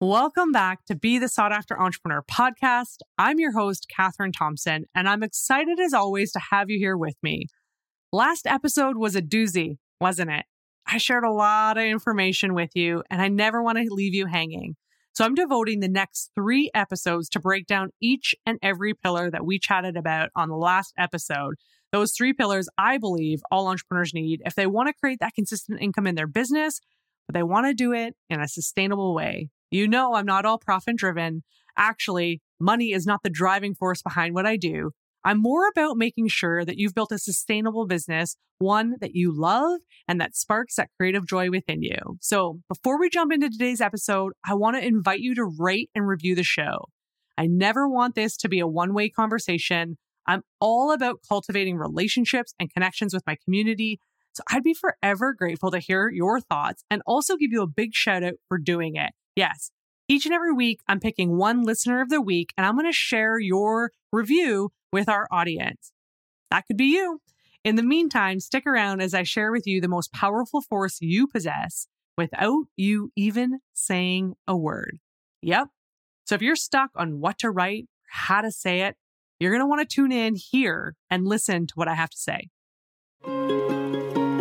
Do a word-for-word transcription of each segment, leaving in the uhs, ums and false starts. Welcome back to Be the Sought After Entrepreneur podcast. I'm your host, Katherine Thompson, and I'm excited as always to have you here with me. Last episode was a doozy, wasn't it? I shared a lot of information with you, and I never want to leave you hanging. So I'm devoting the next three episodes to break down each and every pillar that we chatted about on the last episode. Those three pillars I believe all entrepreneurs need if they want to create that consistent income in their business, but they want to do it in a sustainable way. You know, I'm not all profit driven. Actually, money is not the driving force behind what I do. I'm more about making sure that you've built a sustainable business, one that you love and that sparks that creative joy within you. So before we jump into today's episode, I want to invite you to rate and review the show. I never want this to be a one-way conversation. I'm all about cultivating relationships and connections with my community. So I'd be forever grateful to hear your thoughts and also give you a big shout out for doing it. Yes, each and every week, I'm picking one listener of the week, and I'm going to share your review with our audience. That could be you. In the meantime, stick around as I share with you the most powerful force you possess without you even saying a word. Yep. So if you're stuck on what to write, how to say it, you're going to want to tune in here and listen to what I have to say.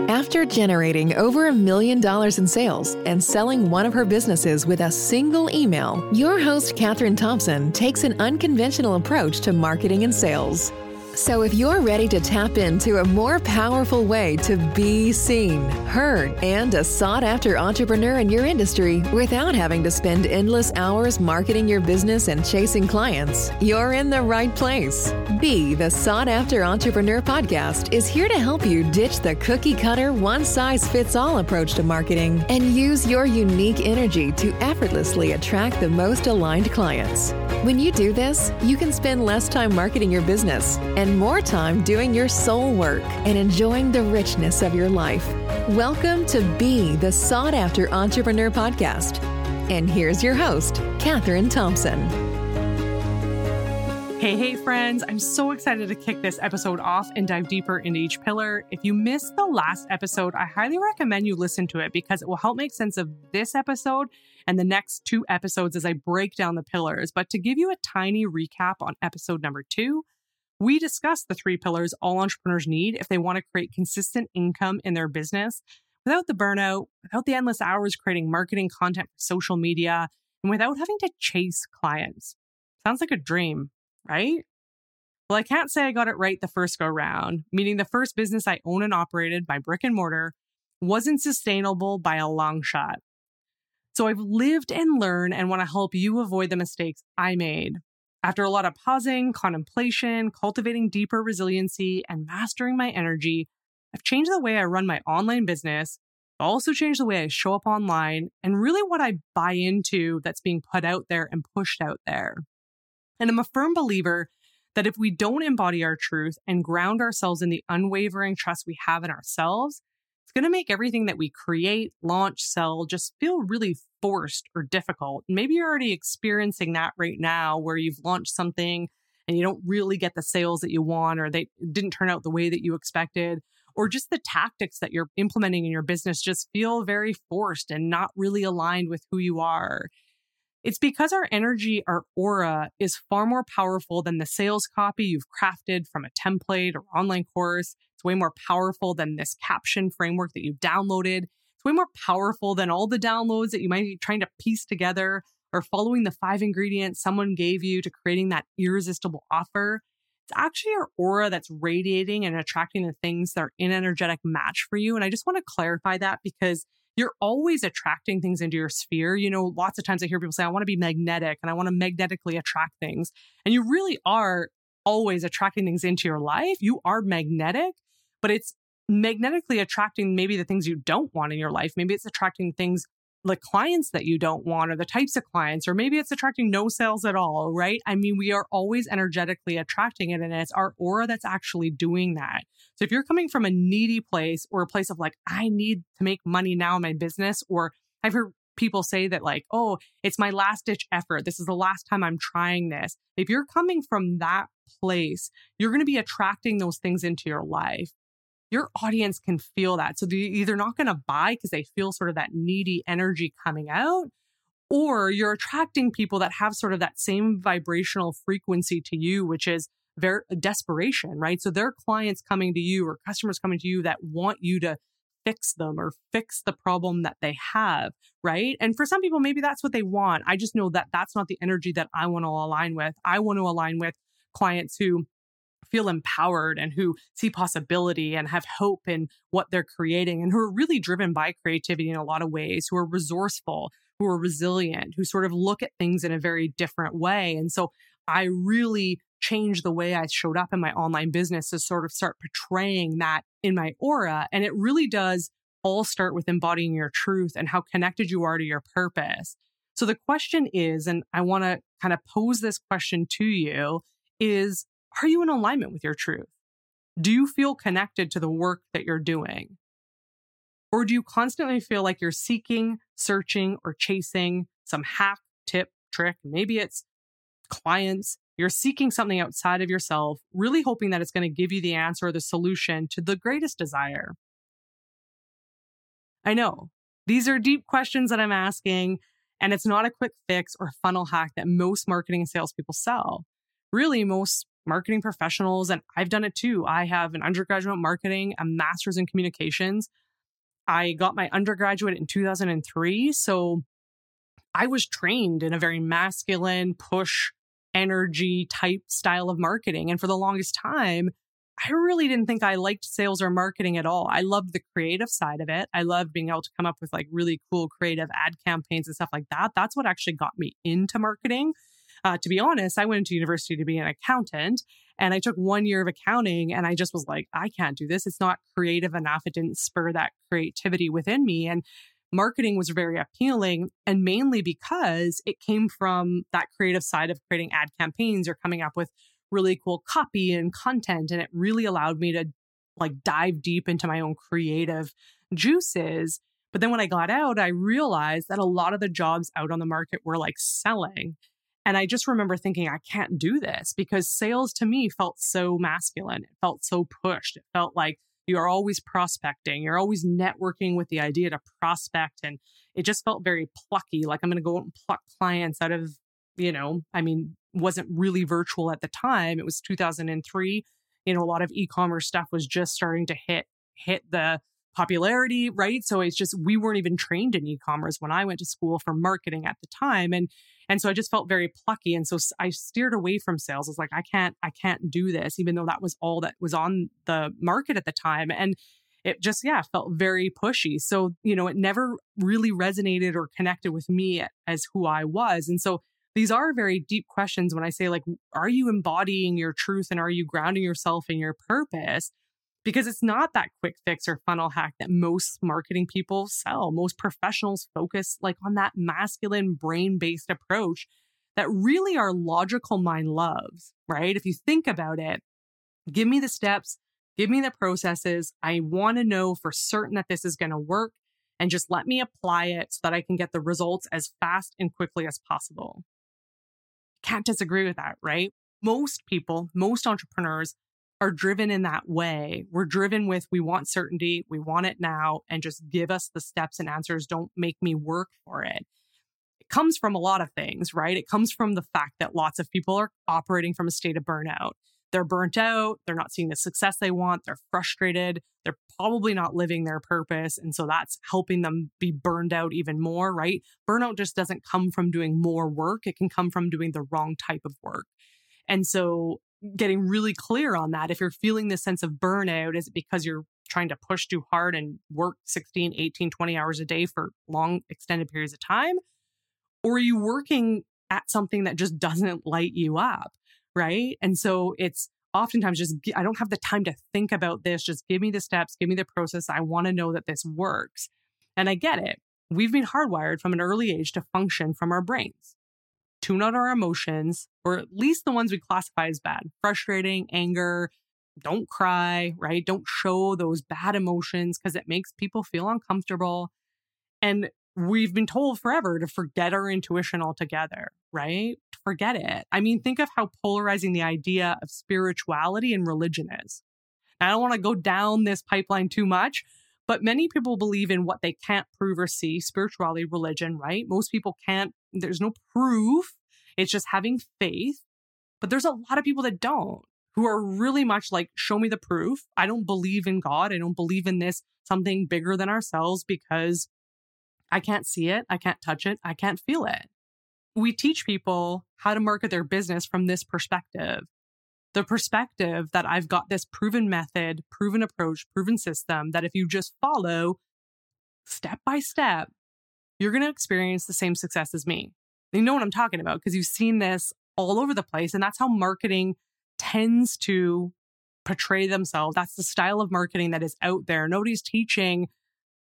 After generating over a million dollars in sales and selling one of her businesses with a single email, your host, Katherine Thompson, takes an unconventional approach to marketing and sales. So if you're ready to tap into a more powerful way to be seen, heard, and a sought-after entrepreneur in your industry without having to spend endless hours marketing your business and chasing clients, you're in the right place. Be the Sought-After Entrepreneur podcast is here to help you ditch the cookie-cutter, one-size-fits-all approach to marketing and use your unique energy to effortlessly attract the most aligned clients. When you do this, you can spend less time marketing your business and more time doing your soul work and enjoying the richness of your life. Welcome to Be the Sought After Entrepreneur podcast. And here's your host, Katherine Thompson. Hey, hey, friends. I'm so excited to kick this episode off and dive deeper into each pillar. If you missed the last episode, I highly recommend you listen to it because it will help make sense of this episode and the next two episodes as I break down the pillars. But to give you a tiny recap on episode number two, we discussed the three pillars all entrepreneurs need if they want to create consistent income in their business without the burnout, without the endless hours creating marketing content for social media, and without having to chase clients. Sounds like a dream, right? Well, I can't say I got it right the first go round, meaning the first business I owned and operated by brick and mortar wasn't sustainable by a long shot. So I've lived and learned and want to help you avoid the mistakes I made. After a lot of pausing, contemplation, cultivating deeper resiliency, and mastering my energy, I've changed the way I run my online business, but also changed the way I show up online and really what I buy into that's being put out there and pushed out there. And I'm a firm believer that if we don't embody our truth and ground ourselves in the unwavering trust we have in ourselves, it's going to make everything that we create, launch, sell just feel really forced or difficult. Maybe you're already experiencing that right now where you've launched something and you don't really get the sales that you want, or they didn't turn out the way that you expected, or just the tactics that you're implementing in your business just feel very forced and not really aligned with who you are. It's because our energy, our aura, is far more powerful than the sales copy you've crafted from a template or online course. It's way more powerful than this caption framework that you've downloaded. Way more powerful than all the downloads that you might be trying to piece together or following the five ingredients someone gave you to creating that irresistible offer. It's actually your aura that's radiating and attracting the things that are an energetic match for you. And I just want to clarify that because you're always attracting things into your sphere. You know, lots of times I hear people say, I want to be magnetic and I want to magnetically attract things. And you really are always attracting things into your life. You are magnetic, but it's magnetically attracting maybe the things you don't want in your life. Maybe it's attracting things like clients that you don't want, or the types of clients, or maybe it's attracting no sales at all, right? I mean, we are always energetically attracting it, and it's our aura that's actually doing that. So if you're coming from a needy place or a place of like, I need to make money now in my business, or I've heard people say that like, oh, it's my last ditch effort. This is the last time I'm trying this. If you're coming from that place, you're going to be attracting those things into your life. Your audience can feel that. So they're either not going to buy because they feel sort of that needy energy coming out, or you're attracting people that have sort of that same vibrational frequency to you, which is very desperation, right? So there are clients coming to you or customers coming to you that want you to fix them or fix the problem that they have, right? And for some people, maybe that's what they want. I just know that that's not the energy that I want to align with. I want to align with clients who feel empowered and who see possibility and have hope in what they're creating and who are really driven by creativity in a lot of ways, who are resourceful, who are resilient, who sort of look at things in a very different way. And so I really changed the way I showed up in my online business to sort of start portraying that in my aura. And it really does all start with embodying your truth and how connected you are to your purpose. So the question is, and I want to kind of pose this question to you, is, are you in alignment with your truth? Do you feel connected to the work that you're doing? Or do you constantly feel like you're seeking, searching, or chasing some hack, tip, trick? Maybe it's clients. You're seeking something outside of yourself, really hoping that it's going to give you the answer or the solution to the greatest desire. I know these are deep questions that I'm asking, and it's not a quick fix or funnel hack that most marketing and salespeople sell. Really, most marketing professionals, and I've done it too. I have an undergraduate in marketing, a master's in communications. I got my undergraduate in two thousand three, so I was trained in a very masculine push energy type style of marketing. And for the longest time, I really didn't think I liked sales or marketing at all. I loved the creative side of it. I loved being able to come up with like really cool creative ad campaigns and stuff like that. That's what actually got me into marketing. Uh, to be honest, I went into university to be an accountant, and I took one year of accounting, and I just was like, I can't do this. It's not creative enough. It didn't spur that creativity within me. And marketing was very appealing, and mainly because it came from that creative side of creating ad campaigns or coming up with really cool copy and content. And it really allowed me to like dive deep into my own creative juices. But then when I got out, I realized that a lot of the jobs out on the market were like selling. And I just remember thinking, I can't do this, because sales to me felt so masculine. It felt so pushed. It felt like you're always prospecting. You're always networking with the idea to prospect. And it just felt very plucky. Like I'm going to go out and pluck clients out of, you know, I mean, wasn't really virtual at the time. It was two thousand three. You know, a lot of e-commerce stuff was just starting to hit, hit the popularity, right? So it's just, we weren't even trained in e-commerce when I went to school for marketing at the time. And, and so I just felt very plucky. And so I steered away from sales. I was like, I can't, I can't do this, even though that was all that was on the market at the time. And it just, yeah, felt very pushy. So, you know, it never really resonated or connected with me as who I was. And so these are very deep questions when I say like, are you embodying your truth and are you grounding yourself in your purpose? Because it's not that quick fix or funnel hack that most marketing people sell. Most professionals focus like on that masculine brain-based approach that really our logical mind loves, right? If you think about it, give me the steps, give me the processes. I want to know for certain that this is going to work, and just let me apply it so that I can get the results as fast and quickly as possible. Can't disagree with that, right? Most people, most entrepreneurs are driven in that way. We're driven with, we want certainty, we want it now, and just give us the steps and answers. Don't make me work for it. It comes from a lot of things, right? It comes from the fact that lots of people are operating from a state of burnout. They're burnt out. They're not seeing the success they want. They're frustrated. They're probably not living their purpose. And so that's helping them be burned out even more, right? Burnout just doesn't come from doing more work. It can come from doing the wrong type of work. And so getting really clear on that. If you're feeling this sense of burnout, is it because you're trying to push too hard and work sixteen, eighteen, twenty hours a day for long extended periods of time? Or are you working at something that just doesn't light you up, right? And so it's oftentimes just, I don't have the time to think about this. Just give me the steps, give me the process. I want to know that this works. And I get it. We've been hardwired from an early age to function from our brains. Tune out our emotions, or at least the ones we classify as bad, frustrating, anger, don't cry, right? Don't show those bad emotions because it makes people feel uncomfortable. And we've been told forever to forget our intuition altogether, right? Forget it. I mean, think of how polarizing the idea of spirituality and religion is. Now, I don't want to go down this pipeline too much, But many people believe in what they can't prove or see, spirituality, religion, right? Most people can't, there's no proof. It's just having faith. But there's a lot of people that don't, who are really much like, show me the proof. I don't believe in God. I don't believe in this something bigger than ourselves because I can't see it. I can't touch it. I can't feel it. We teach people how to market their business from this perspective. The perspective that I've got this proven method, proven approach, proven system that if you just follow step by step, you're going to experience the same success as me. You know what I'm talking about because you've seen this all over the place. And that's how marketing tends to portray themselves. That's the style of marketing that is out there. Nobody's teaching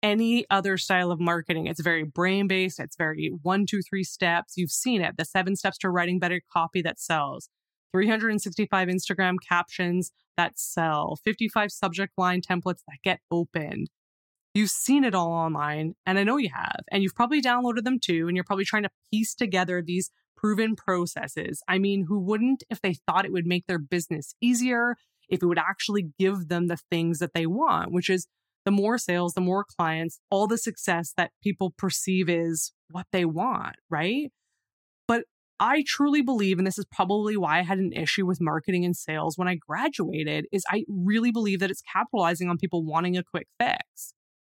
any other style of marketing. It's very brain-based. It's very one, two, three steps. You've seen it. The seven steps to writing better copy that sells. three hundred sixty-five Instagram captions that sell, fifty-five subject line templates that get opened. You've seen it all online, and I know you have, and you've probably downloaded them too, and you're probably trying to piece together these proven processes. I mean, who wouldn't if they thought it would make their business easier, if it would actually give them the things that they want, which is the more sales, the more clients, all the success that people perceive is what they want, right? I truly believe, and this is probably why I had an issue with marketing and sales when I graduated, is I really believe that it's capitalizing on people wanting a quick fix.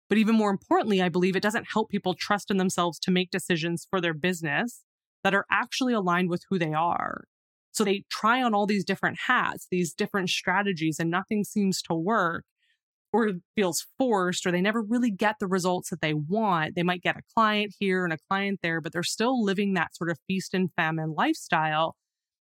But even more importantly, I believe it doesn't help people trust in themselves to make decisions for their business that are actually aligned with who they are. So they try on all these different hats, these different strategies, and nothing seems to work or feels forced, or they never really get the results that they want. They might get a client here and a client there, but they're still living that sort of feast and famine lifestyle,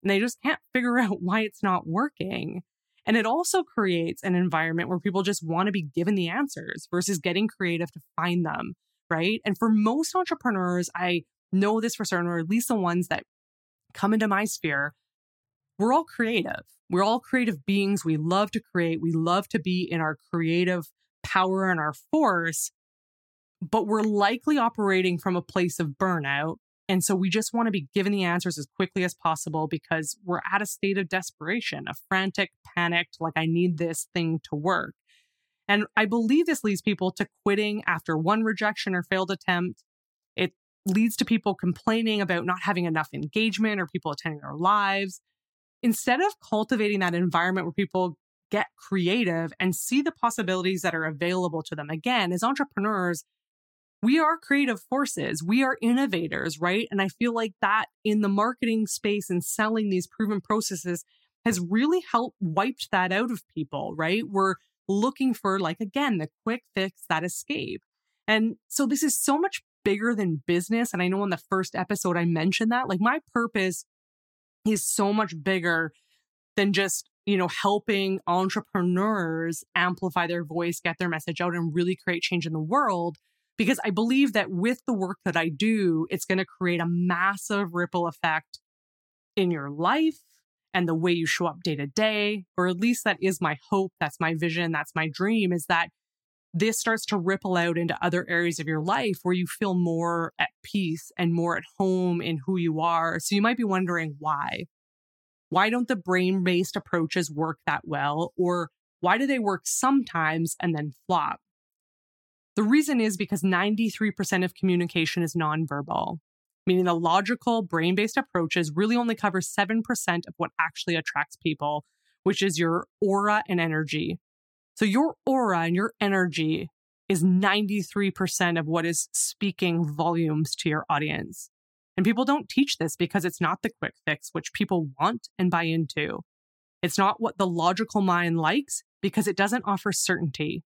and they just can't figure out why it's not working. And it also creates an environment where people just want to be given the answers versus getting creative to find them, right? And for most entrepreneurs, I know this for certain, or at least the ones that come into my sphere, we're all creative. We're all creative beings. We love to create. We love to be in our creative power and our force, but we're likely operating from a place of burnout. And so we just want to be given the answers as quickly as possible because we're at a state of desperation, a frantic, panicked, like I need this thing to work. And I believe this leads people to quitting after one rejection or failed attempt. It leads to people complaining about not having enough engagement or people attending their lives. Instead of cultivating that environment where people get creative and see the possibilities that are available to them. Again, as entrepreneurs, we are creative forces. We are innovators, right? And I feel like that in the marketing space and selling these proven processes has really helped wipe that out of people, right? We're looking for, like, again, the quick fix, that escape. And so this is so much bigger than business. And I know in the first episode, I mentioned that, like, my purpose is so much bigger than just, you know, helping entrepreneurs amplify their voice, get their message out, and really create change in the world. Because I believe that with the work that I do, it's going to create a massive ripple effect in your life and the way you show up day to day, or at least that is my hope. That's my vision. That's my dream, is that this starts to ripple out into other areas of your life where you feel more at peace and more at home in who you are. So you might be wondering why. Why don't the brain-based approaches work that well? Or why do they work sometimes and then flop? The reason is because ninety-three percent of communication is nonverbal, meaning the logical brain-based approaches really only cover seven percent of what actually attracts people, which is your aura and energy. So your aura and your energy is ninety-three percent of what is speaking volumes to your audience. And people don't teach this because it's not the quick fix, which people want and buy into. It's not what the logical mind likes because it doesn't offer certainty.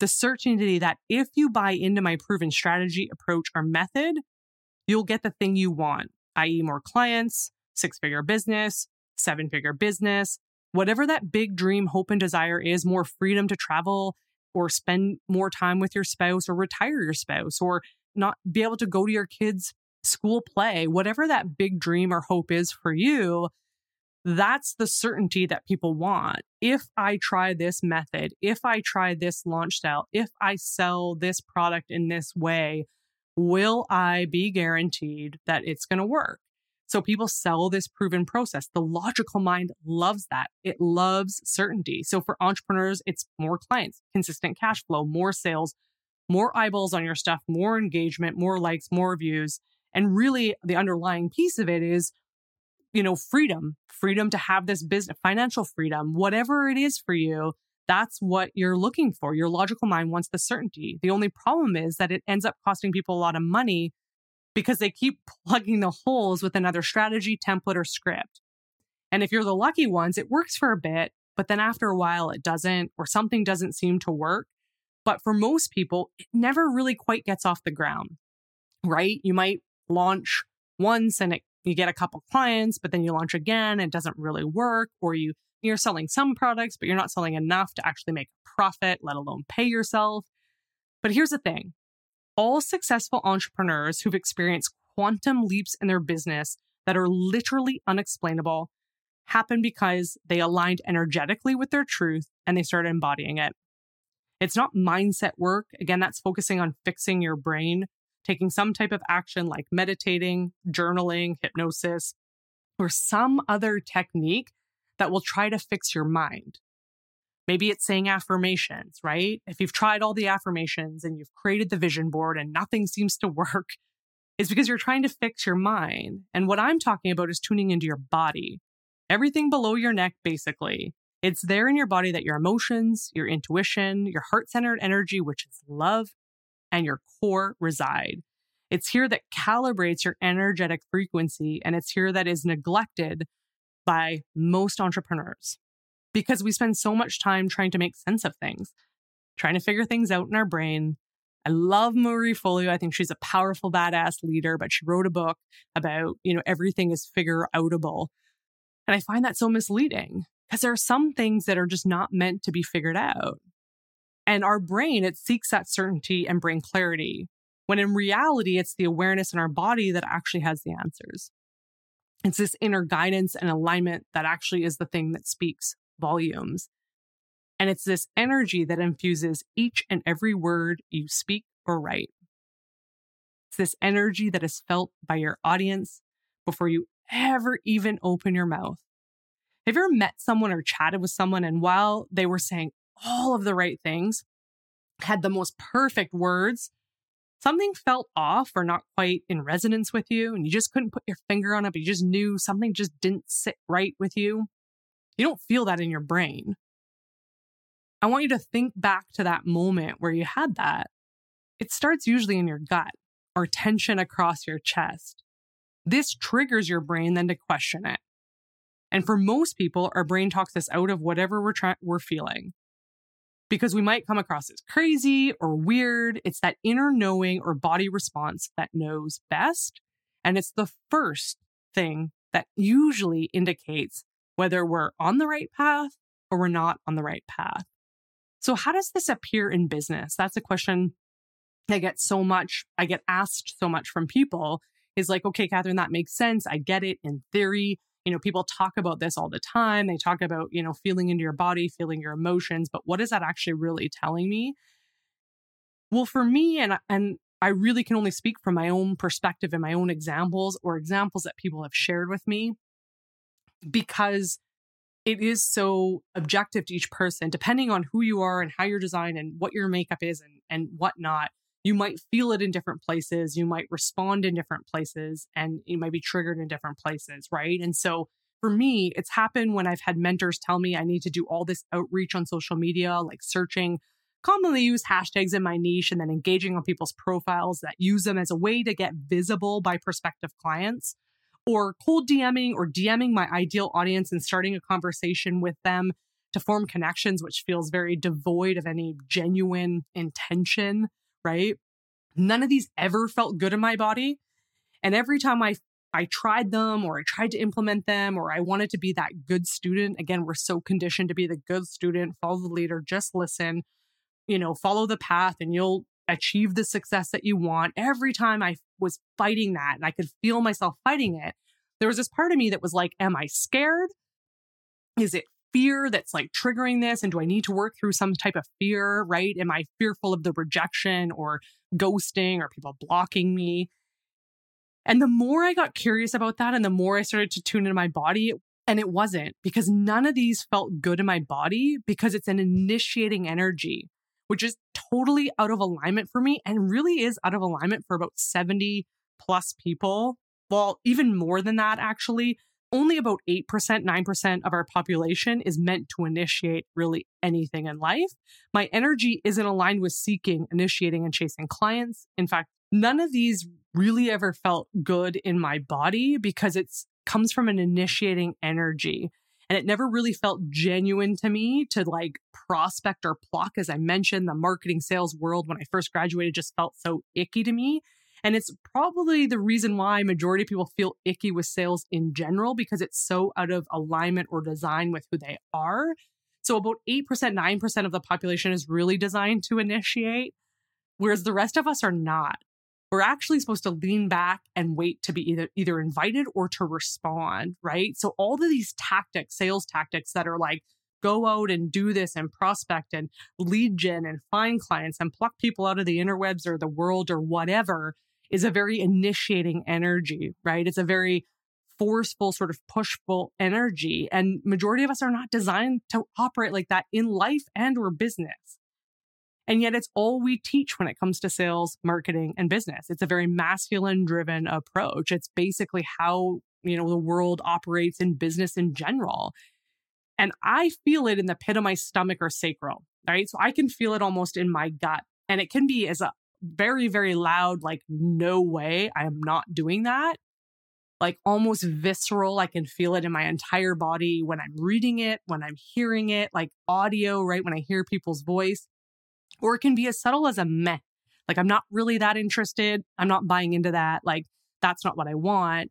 The certainty that if you buy into my proven strategy, approach, or method, you'll get the thing you want, that is more clients, six-figure business, seven-figure business, whatever that big dream, hope, and desire is, more freedom to travel or spend more time with your spouse or retire your spouse or not be able to go to your kids' school play, whatever that big dream or hope is for you, that's the certainty that people want. If I try this method, if I try this launch style, if I sell this product in this way, will I be guaranteed that it's going to work? So people sell this proven process. The logical mind loves that. It loves certainty. So for entrepreneurs, it's more clients, consistent cash flow, more sales, more eyeballs on your stuff, more engagement, more likes, more views. And really the underlying piece of it is, you know, freedom, freedom to have this business, financial freedom, whatever it is for you. That's what you're looking for. Your logical mind wants the certainty. The only problem is that it ends up costing people a lot of money because they keep plugging the holes with another strategy, template, or script. And if you're the lucky ones, it works for a bit, but then after a while it doesn't, or something doesn't seem to work. But for most people, it never really quite gets off the ground, right? You might launch once and it, you get a couple clients, but then you launch again, it doesn't really work, or you You're selling some products, but you're not selling enough to actually make a profit, let alone pay yourself. But here's the thing. All successful entrepreneurs who've experienced quantum leaps in their business that are literally unexplainable happen because they aligned energetically with their truth and they started embodying it. It's not mindset work. Again, that's focusing on fixing your brain, taking some type of action like meditating, journaling, hypnosis, or some other technique that will try to fix your mind. Maybe it's saying affirmations, right? If you've tried all the affirmations and you've created the vision board and nothing seems to work, it's because you're trying to fix your mind. And what I'm talking about is tuning into your body. Everything below your neck, basically. It's there in your body that your emotions, your intuition, your heart-centered energy, which is love, and your core reside. It's here that calibrates your energetic frequency, and it's here that is neglected by most entrepreneurs, because we spend so much time trying to make sense of things, trying to figure things out in our brain. I love Marie Forleo. I think she's a powerful, badass leader, but she wrote a book about, you know, everything is figure outable. And I find that so misleading because there are some things that are just not meant to be figured out. And our brain, it seeks that certainty and brain clarity, when in reality, it's the awareness in our body that actually has the answers. It's this inner guidance and alignment that actually is the thing that speaks volumes. And it's this energy that infuses each and every word you speak or write. It's this energy that is felt by your audience before you ever even open your mouth. Have you ever met someone or chatted with someone, and while they were saying all of the right things, had the most perfect words, something felt off or not quite in resonance with you, and you just couldn't put your finger on it, but you just knew something just didn't sit right with you? You don't feel that in your brain. I want you to think back to that moment where you had that. It starts usually in your gut or tension across your chest. This triggers your brain then to question it. And for most people, our brain talks us out of whatever we're trying, we're feeling. Because we might come across as crazy or weird. It's that inner knowing or body response that knows best. And it's the first thing that usually indicates whether we're on the right path or we're not on the right path. So how does this appear in business? That's a question I get so much, I get asked so much from people, is like, okay, Katherine, that makes sense. I get it in theory. You know, people talk about this all the time. They talk about, you know, feeling into your body, feeling your emotions, but what is that actually really telling me? Well, for me, and, and I really can only speak from my own perspective and my own examples or examples that people have shared with me, because it is so objective to each person, depending on who you are and how you're designed and what your makeup is and, and whatnot. You might feel it in different places. You might respond in different places, and you might be triggered in different places, right? And so for me, it's happened when I've had mentors tell me I need to do all this outreach on social media, like searching commonly used hashtags in my niche and then engaging on people's profiles that use them as a way to get visible by prospective clients, or cold DMing or DMing my ideal audience and starting a conversation with them to form connections, which feels very devoid of any genuine intention. Right? None of these ever felt good in my body. And every time I, I tried them or I tried to implement them, or I wanted to be that good student. Again, we're so conditioned to be the good student, follow the leader, just listen, you know, follow the path and you'll achieve the success that you want. Every time I was fighting that and I could feel myself fighting it, there was this part of me that was like, am I scared? Is it fear that's like triggering this? And do I need to work through some type of fear, right? Am I fearful of the rejection or ghosting or people blocking me? And the more I got curious about that and the more I started to tune into my body, and it wasn't, because none of these felt good in my body, because it's an initiating energy, which is totally out of alignment for me and really is out of alignment for about seventy plus people. Well, even more than that, actually. Only about eight percent, nine percent of our population is meant to initiate really anything in life. My energy isn't aligned with seeking, initiating, and chasing clients. In fact, none of these really ever felt good in my body because it comes from an initiating energy. And it never really felt genuine to me to like prospect or pluck. As I mentioned, the marketing sales world when I first graduated just felt so icky to me. And it's probably the reason why majority of people feel icky with sales in general, because it's so out of alignment or design with who they are. So about eight percent, nine percent of the population is really designed to initiate, whereas the rest of us are not. We're actually supposed to lean back and wait to be either, either invited or to respond, right? So all of these tactics, sales tactics that are like, go out and do this and prospect and lead gen and find clients and pluck people out of the interwebs or the world or whatever, is a very initiating energy, right? It's a very forceful, sort of pushful energy. And majority of us are not designed to operate like that in life and or business. And yet it's all we teach when it comes to sales, marketing, and business. It's a very masculine-driven approach. It's basically how, you know, the world operates in business in general. And I feel it in the pit of my stomach or sacral, right? So I can feel it almost in my gut. And it can be as a very, very loud, like, no way, I am not doing that. Like almost visceral. I can feel it in my entire body when I'm reading it, when I'm hearing it, like audio, right? When I hear people's voice. Or it can be as subtle as a meh. Like, I'm not really that interested. I'm not buying into that. Like, that's not what I want.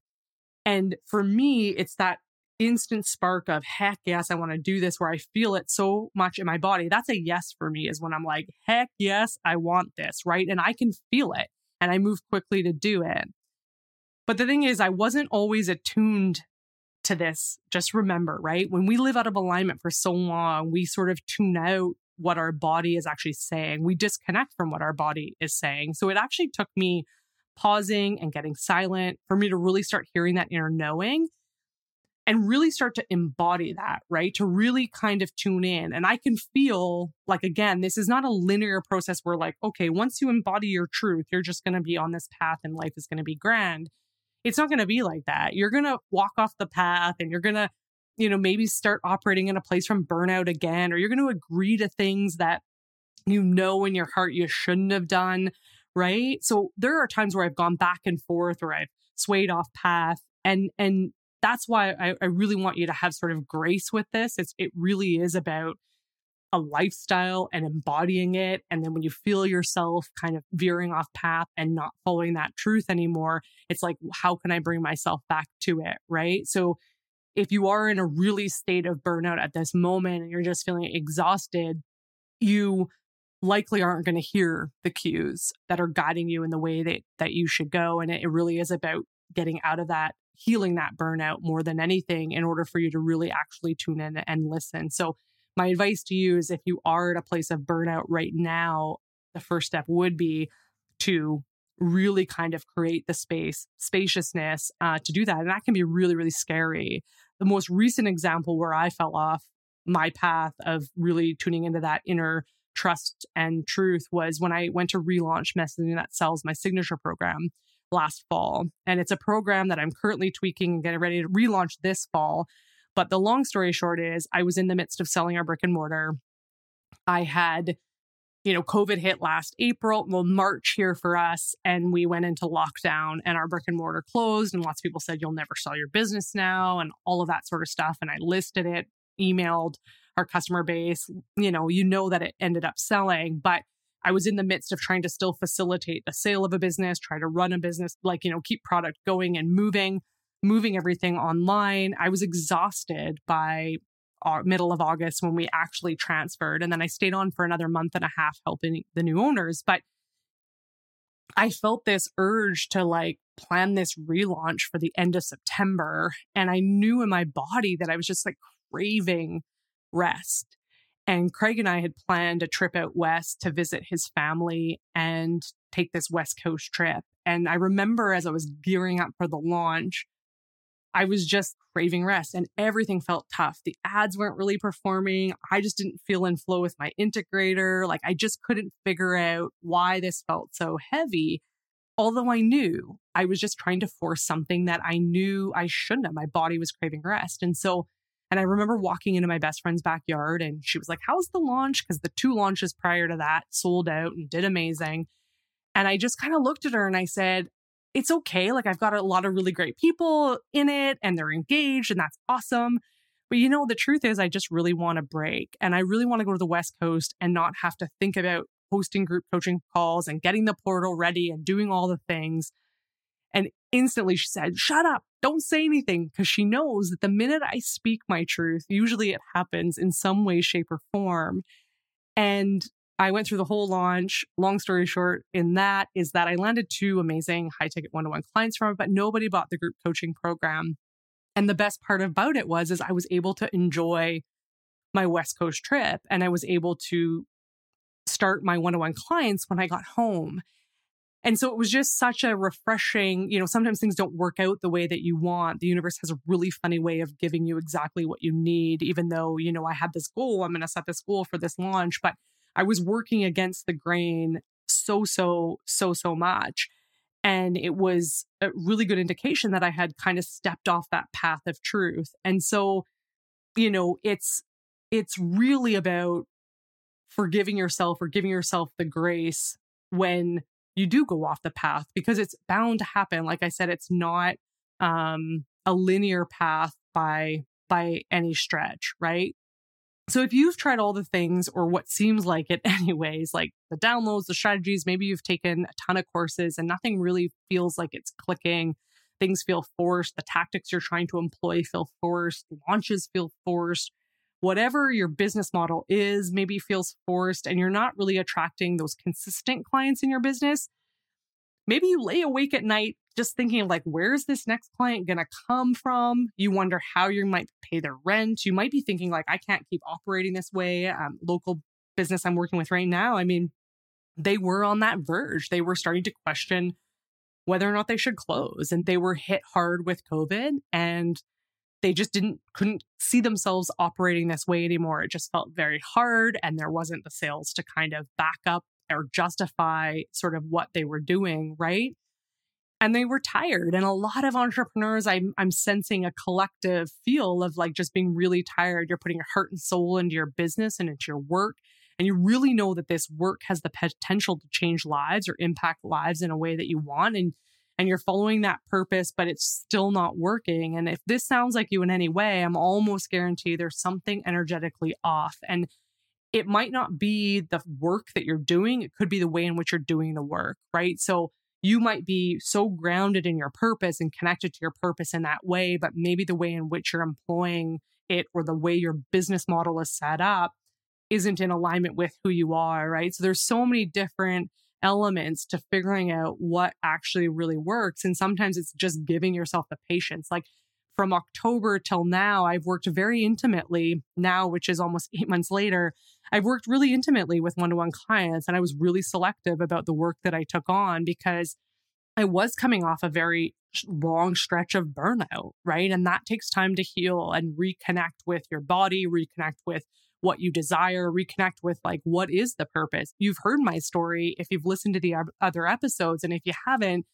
And for me, it's that instant spark of, heck yes, I want to do this, where I feel it so much in my body. That's a yes for me, is when I'm like, heck yes, I want this, right? And I can feel it and I move quickly to do it. But the thing is, I wasn't always attuned to this. Just remember, right? When we live out of alignment for so long, we sort of tune out what our body is actually saying. We disconnect from what our body is saying. So it actually took me pausing and getting silent for me to really start hearing that inner knowing and really start to embody that, right? To really kind of tune in. And I can feel like, again, this is not a linear process where like, okay, once you embody your truth, you're just going to be on this path and life is going to be grand. It's not going to be like that. You're going to walk off the path and you're going to, you know, maybe start operating in a place from burnout again, or you're going to agree to things that you know in your heart you shouldn't have done, right? So there are times where I've gone back and forth or I've swayed off path, and, and, that's why I, I really want you to have sort of grace with this. It's, it really is about a lifestyle and embodying it. And then when you feel yourself kind of veering off path and not following that truth anymore, it's like, how can I bring myself back to it? Right. So if you are in a really state of burnout at this moment and you're just feeling exhausted, you likely aren't going to hear the cues that are guiding you in the way that, that you should go. And it, it really is about getting out of that, healing that burnout more than anything, in order for you to really actually tune in and listen. So my advice to you is, if you are at a place of burnout right now, the first step would be to really kind of create the space, spaciousness uh, to do that. And that can be really, really scary. The most recent example where I fell off my path of really tuning into that inner trust and truth was when I went to relaunch Messaging That Sells, my signature program, last fall. And it's a program that I'm currently tweaking and getting ready to relaunch this fall. But the long story short is, I was in the midst of selling our brick and mortar. I had, you know, COVID hit last April, well, March here for us. And we went into lockdown and our brick and mortar closed. And lots of people said, you'll never sell your business now, and all of that sort of stuff. And I listed it, emailed our customer base, you know, you know that it ended up selling. But I was in the midst of trying to still facilitate the sale of a business, try to run a business, like, you know, keep product going and moving, moving everything online. I was exhausted by our middle of August when we actually transferred. And then I stayed on for another month and a half helping the new owners. But I felt this urge to like plan this relaunch for the end of September. And I knew in my body that I was just like craving rest. And Craig and I had planned a trip out west to visit his family and take this West Coast trip. And I remember as I was gearing up for the launch, I was just craving rest and everything felt tough. The ads weren't really performing. I just didn't feel in flow with my integrator. Like I just couldn't figure out why this felt so heavy. Although I knew I was just trying to force something that I knew I shouldn't have. My body was craving rest. And so, and I remember walking into my best friend's backyard and she was like, how's the launch? Because the two launches prior to that sold out and did amazing. And I just kind of looked at her and I said, it's okay. Like I've got a lot of really great people in it and they're engaged and that's awesome. But you know, the truth is I just really want a break and I really want to go to the West Coast and not have to think about hosting group coaching calls and getting the portal ready and doing all the things. And instantly she said, shut up, don't say anything, because she knows that the minute I speak my truth, usually it happens in some way, shape, or form. And I went through the whole launch. Long story short, in that is that I landed two amazing high-ticket one-to-one clients from it, but nobody bought the group coaching program. And the best part about it was, is I was able to enjoy my West Coast trip and I was able to start my one-to-one clients when I got home. And so it was just such a refreshing, you know, sometimes things don't work out the way that you want. The universe has a really funny way of giving you exactly what you need, even though, you know, I had this goal, I'm going to set this goal for this launch, but I was working against the grain so, so, so, so much. And it was a really good indication that I had kind of stepped off that path of truth. And so, you know, it's, it's really about forgiving yourself or giving yourself the grace when you do go off the path, because it's bound to happen. Like I said, it's not um, a linear path by by any stretch, right? So if you've tried all the things, or what seems like it anyways, like the downloads, the strategies, maybe you've taken a ton of courses and nothing really feels like it's clicking, things feel forced, the tactics you're trying to employ feel forced, launches feel forced, whatever your business model is, maybe feels forced and you're not really attracting those consistent clients in your business. Maybe you lay awake at night just thinking of like, where's this next client going to come from? You wonder how you might pay their rent. You might be thinking like, I can't keep operating this way. Um, local business I'm working with right now, I mean, they were on that verge. They were starting to question whether or not they should close, and they were hit hard with COVID and they just didn't, couldn't see themselves operating this way anymore. It just felt very hard and there wasn't the sales to kind of back up or justify sort of what they were doing, right? And they were tired. And a lot of entrepreneurs, I'm, I'm sensing a collective feel of like just being really tired. You're putting your heart and soul into your business and into your work. And you really know that this work has the potential to change lives or impact lives in a way that you want. And and you're following that purpose, but it's still not working. And if this sounds like you in any way, I'm almost guaranteed there's something energetically off. And it might not be the work that you're doing. It could be the way in which you're doing the work, right? So you might be so grounded in your purpose and connected to your purpose in that way, but maybe the way in which you're employing it or the way your business model is set up isn't in alignment with who you are, right? So there's so many different elements to figuring out what actually really works. And sometimes it's just giving yourself the patience. Like from October till now, I've worked very intimately now, which is almost eight months later. I've worked really intimately with one-to-one clients, and I was really selective about the work that I took on because I was coming off a very long stretch of burnout, right? And that takes time to heal and reconnect with your body, reconnect with what you desire, reconnect with like, what is the purpose? You've heard my story if you've listened to the other episodes. And if you haven't,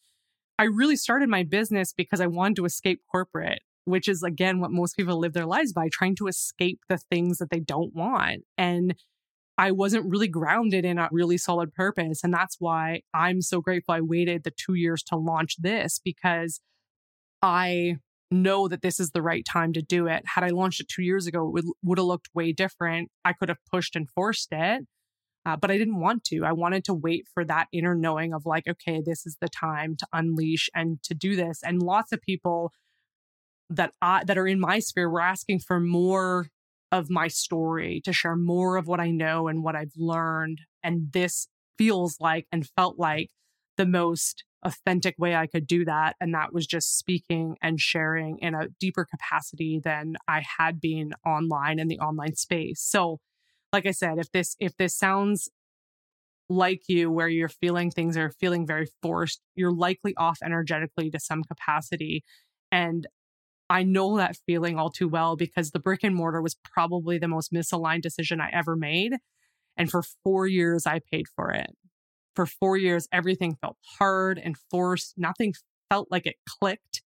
I really started my business because I wanted to escape corporate, which is again, what most people live their lives by, trying to escape the things that they don't want. And I wasn't really grounded in a really solid purpose. And that's why I'm so grateful I waited the two years to launch this, because I know that this is the right time to do it. Had I launched it two years ago, it would, would have looked way different. I could have pushed and forced it, uh, but I didn't want to. I wanted to wait for that inner knowing of like, okay, this is the time to unleash and to do this. And lots of people that I, that are in my sphere were asking for more of my story, to share more of what I know and what I've learned. And this feels like and felt like the most authentic way I could do that. And that was just speaking and sharing in a deeper capacity than I had been online in the online space. So like I said, if this, if this sounds like you, where you're feeling things are feeling very forced, you're likely off energetically to some capacity. And I know that feeling all too well, because the brick and mortar was probably the most misaligned decision I ever made. And for four years, I paid for it. For four years, everything felt hard and forced. Nothing felt like it clicked.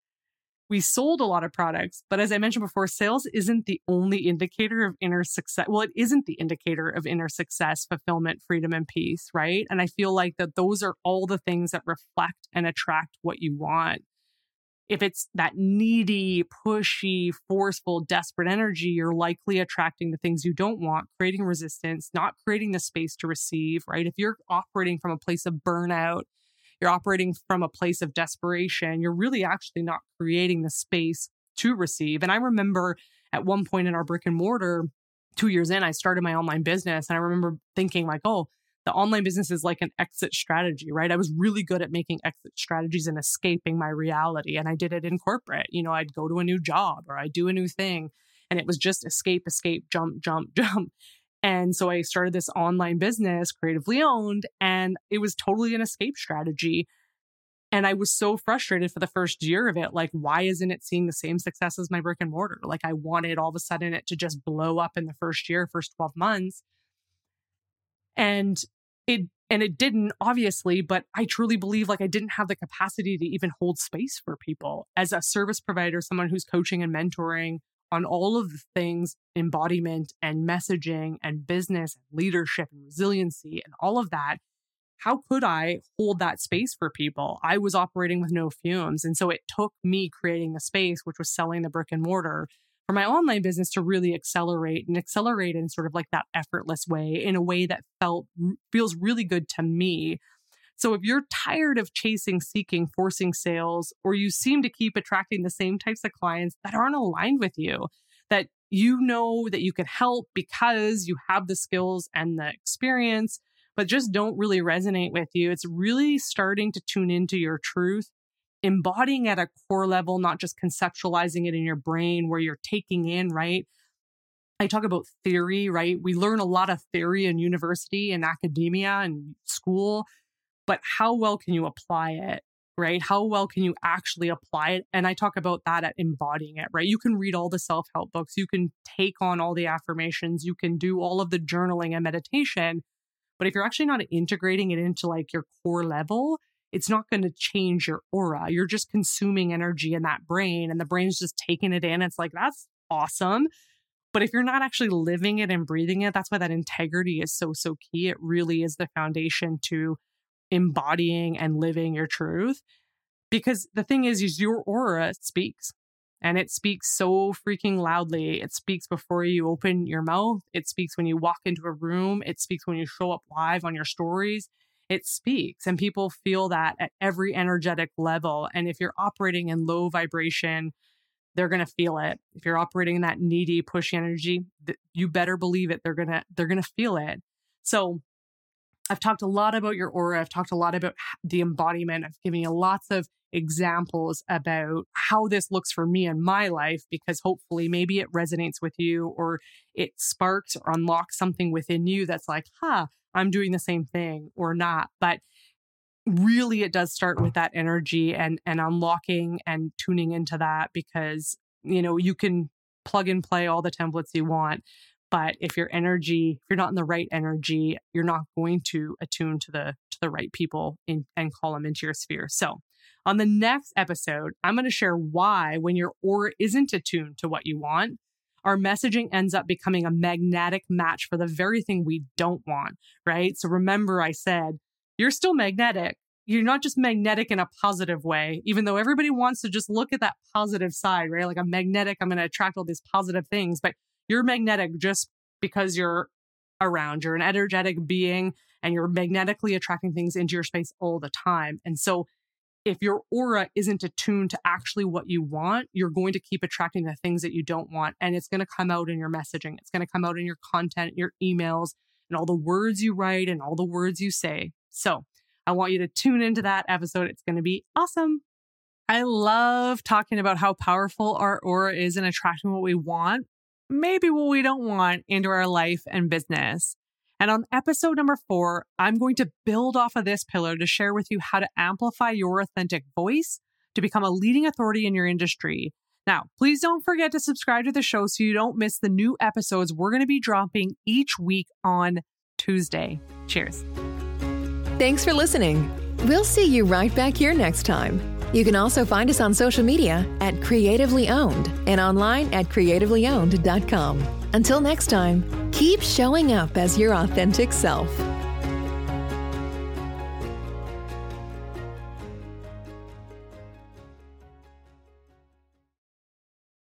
We sold a lot of products, but as I mentioned before, sales isn't the only indicator of inner success. Well, it isn't the indicator of inner success, fulfillment, freedom, and peace, right? And I feel like that those are all the things that reflect and attract what you want. If it's that needy, pushy, forceful, desperate energy, you're likely attracting the things you don't want, creating resistance, not creating the space to receive, right? If you're operating from a place of burnout, you're operating from a place of desperation, you're really actually not creating the space to receive. And I remember at one point in our brick and mortar, two years in, I started my online business. And I remember thinking like, oh, the online business is like an exit strategy, right? I was really good at making exit strategies and escaping my reality. And I did it in corporate. You know, I'd go to a new job or I'd do a new thing. And it was just escape, escape, jump, jump, jump. And so I started this online business, Creatively Owned, and it was totally an escape strategy. And I was so frustrated for the first year of it. Like, why isn't it seeing the same success as my brick and mortar? Like, I wanted all of a sudden it to just blow up in the first year, first twelve months. And it and it didn't, obviously, but I truly believe like I didn't have the capacity to even hold space for people. As a service provider, someone who's coaching and mentoring on all of the things, embodiment and messaging and business, and leadership and resiliency and all of that, how could I hold that space for people? I was operating with no fumes. And so it took me creating the space, which was selling the brick and mortar, for my online business to really accelerate and accelerate in sort of like that effortless way, in a way that felt feels really good to me. So if you're tired of chasing, seeking, forcing sales, or you seem to keep attracting the same types of clients that aren't aligned with you, that you know that you can help because you have the skills and the experience, but just don't really resonate with you, it's really starting to tune into your truth, embodying at a core level, not just conceptualizing it in your brain where you're taking in, right? I talk about theory, right? We learn a lot of theory in university and academia and school, but how well can you apply it, right? How well can you actually apply it? And I talk about that at embodying it, right? You can read all the self-help books. You can take on all the affirmations. You can do all of the journaling and meditation. But if you're actually not integrating it into like your core level, it's not going to change your aura. You're just consuming energy in that brain, and the brain's just taking it in. It's like, that's awesome. But if you're not actually living it and breathing it, that's why that integrity is so, so key. It really is the foundation to embodying and living your truth. Because the thing is, is your aura speaks, and it speaks so freaking loudly. It speaks before you open your mouth. It speaks when you walk into a room. It speaks when you show up live on your stories. It speaks, and people feel that at every energetic level. And if you're operating in low vibration, they're going to feel it. If you're operating in that needy, pushy energy, th- you better believe it. They're going to, they're going to feel it. So I've talked a lot about your aura. I've talked a lot about the embodiment. I've given you lots of examples about how this looks for me in my life, because hopefully maybe it resonates with you, or it sparks or unlocks something within you that's like, huh, I'm doing the same thing or not. But really, it does start with that energy and and unlocking and tuning into that, because, you know, you can plug and play all the templates you want. But if your energy, if you're not in the right energy, you're not going to attune to the to the right people in, and call them into your sphere. So on the next episode, I'm going to share why, when your aura isn't attuned to what you want, our messaging ends up becoming a magnetic match for the very thing we don't want, right? So remember, I said, you're still magnetic. You're not just magnetic in a positive way, even though everybody wants to just look at that positive side, right? Like, I'm magnetic, I'm going to attract all these positive things. But you're magnetic just because you're around. You're an energetic being, and you're magnetically attracting things into your space all the time. And so if your aura isn't attuned to actually what you want, you're going to keep attracting the things that you don't want. And it's going to come out in your messaging. It's going to come out in your content, your emails, and all the words you write and all the words you say. So I want you to tune into that episode. It's going to be awesome. I love talking about how powerful our aura is in attracting what we want, maybe what we don't want, into our life and business. And on episode number four, I'm going to build off of this pillar to share with you how to amplify your authentic voice to become a leading authority in your industry. Now, please don't forget to subscribe to the show so you don't miss the new episodes we're going to be dropping each week on Tuesday. Cheers. Thanks for listening. We'll see you right back here next time. You can also find us on social media at Creatively Owned and online at creatively owned dot com. Until next time, keep showing up as your authentic self.